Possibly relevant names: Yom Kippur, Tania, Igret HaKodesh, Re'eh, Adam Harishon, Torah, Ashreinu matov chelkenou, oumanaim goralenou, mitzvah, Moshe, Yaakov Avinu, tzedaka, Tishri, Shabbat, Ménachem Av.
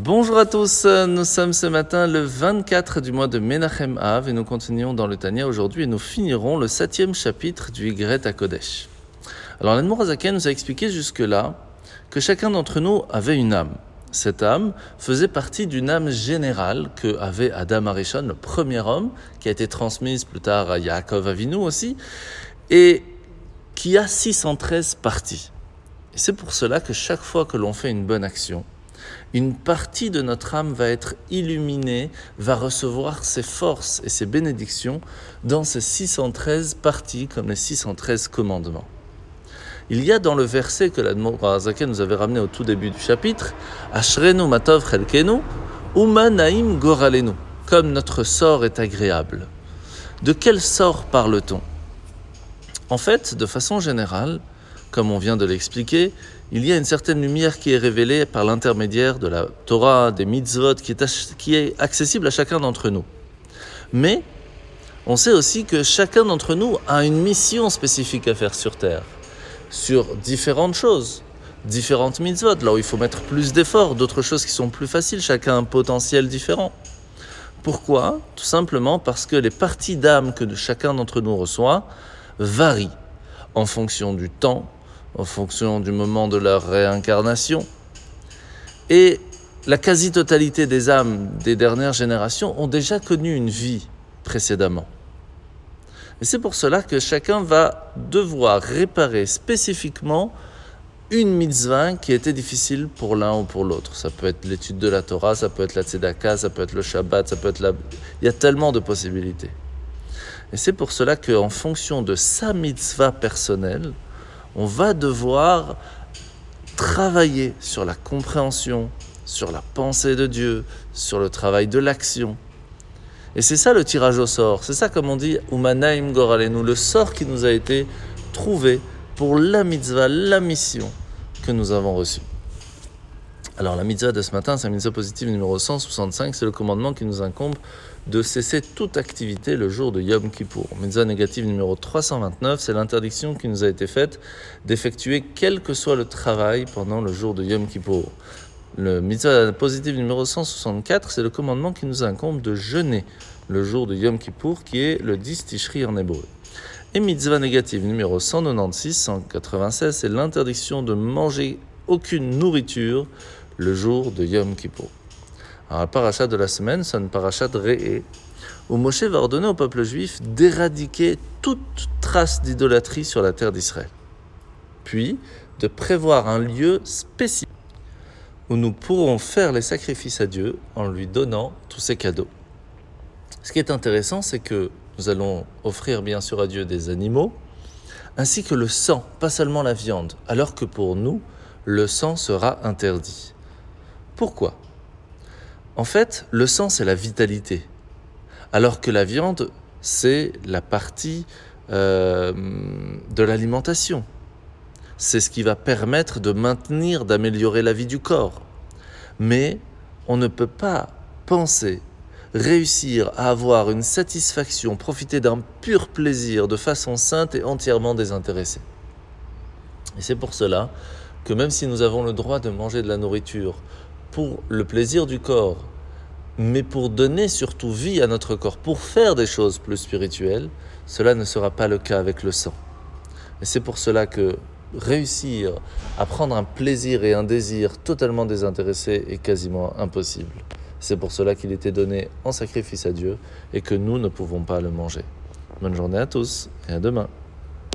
Bonjour à tous, nous sommes ce matin le 24 du mois de Ménachem Av et nous continuons dans le Tania aujourd'hui et nous finirons le 7e chapitre du Igret HaKodesh. Alors l'Admor HaZaken nous a expliqué jusque-là que chacun d'entre nous avait une âme. Cette âme faisait partie d'une âme générale que avait Adam Harishon, le premier homme, qui a été transmise plus tard à Yaakov Avinu aussi, et qui a 613 parties. Et c'est pour cela que chaque fois que l'on fait une bonne action, une partie de notre âme va être illuminée, va recevoir ses forces et ses bénédictions dans ces 613 parties, comme les 613 commandements. Il y a dans le verset que l'Admor HaZaken nous avait ramené au tout début du chapitre, « Ashreinu matov chelkenou, oumanaim goralenou » comme notre sort est agréable. De quel sort parle-t-on ? En fait, de façon générale, comme on vient de l'expliquer, il y a une certaine lumière qui est révélée par l'intermédiaire de la Torah, des mitzvot, qui est accessible à chacun d'entre nous. Mais on sait aussi que chacun d'entre nous a une mission spécifique à faire sur Terre, sur différentes choses, différentes mitzvot, là où il faut mettre plus d'efforts, d'autres choses qui sont plus faciles, chacun a un potentiel différent. Pourquoi ? Tout simplement parce que les parties d'âme que chacun d'entre nous reçoit varient en fonction du temps, en fonction du moment de leur réincarnation. Et la quasi-totalité des âmes des dernières générations ont déjà connu une vie précédemment. Et c'est pour cela que chacun va devoir réparer spécifiquement une mitzvah qui était difficile pour l'un ou pour l'autre. Ça peut être l'étude de la Torah, ça peut être la tzedaka, ça peut être le Shabbat, ça peut être la... Il y a tellement de possibilités. Et c'est pour cela qu'en fonction de sa mitzvah personnelle, on va devoir travailler sur la compréhension, sur la pensée de Dieu, sur le travail de l'action. Et c'est ça le tirage au sort, c'est ça comme on dit « oumanaim goralenou », le sort qui nous a été trouvé pour la mitzvah, la mission que nous avons reçue. Alors la mitzvah de ce matin, c'est la mitzvah positive numéro 165, c'est le commandement qui nous incombe de cesser toute activité le jour de Yom Kippur. Mitzvah négative numéro 329, c'est l'interdiction qui nous a été faite d'effectuer quel que soit le travail pendant le jour de Yom Kippur. Le mitzvah positive numéro 164, c'est le commandement qui nous incombe de jeûner le jour de Yom Kippur, qui est le 10 Tishri en hébreu. Et mitzvah négative numéro 196, c'est l'interdiction de manger aucune nourriture le jour de Yom Kippur. Alors, la paracha de la semaine, c'est une paracha de Re'eh, où Moshe va ordonner au peuple juif d'éradiquer toute trace d'idolâtrie sur la terre d'Israël, puis de prévoir un lieu spécifique où nous pourrons faire les sacrifices à Dieu en lui donnant tous ses cadeaux. Ce qui est intéressant, c'est que nous allons offrir bien sûr à Dieu des animaux, ainsi que le sang, pas seulement la viande, alors que pour nous, le sang sera interdit. Pourquoi ? En fait, le sang, c'est la vitalité, alors que la viande, c'est la partie de l'alimentation. C'est ce qui va permettre de maintenir, d'améliorer la vie du corps. Mais on ne peut pas penser, réussir à avoir une satisfaction, profiter d'un pur plaisir de façon sainte et entièrement désintéressée. Et c'est pour cela que même si nous avons le droit de manger de la nourriture pour le plaisir du corps, mais pour donner surtout vie à notre corps, pour faire des choses plus spirituelles, cela ne sera pas le cas avec le sang. Et c'est pour cela que réussir à prendre un plaisir et un désir totalement désintéressé est quasiment impossible. C'est pour cela qu'il était donné en sacrifice à Dieu et que nous ne pouvons pas le manger. Bonne journée à tous et à demain.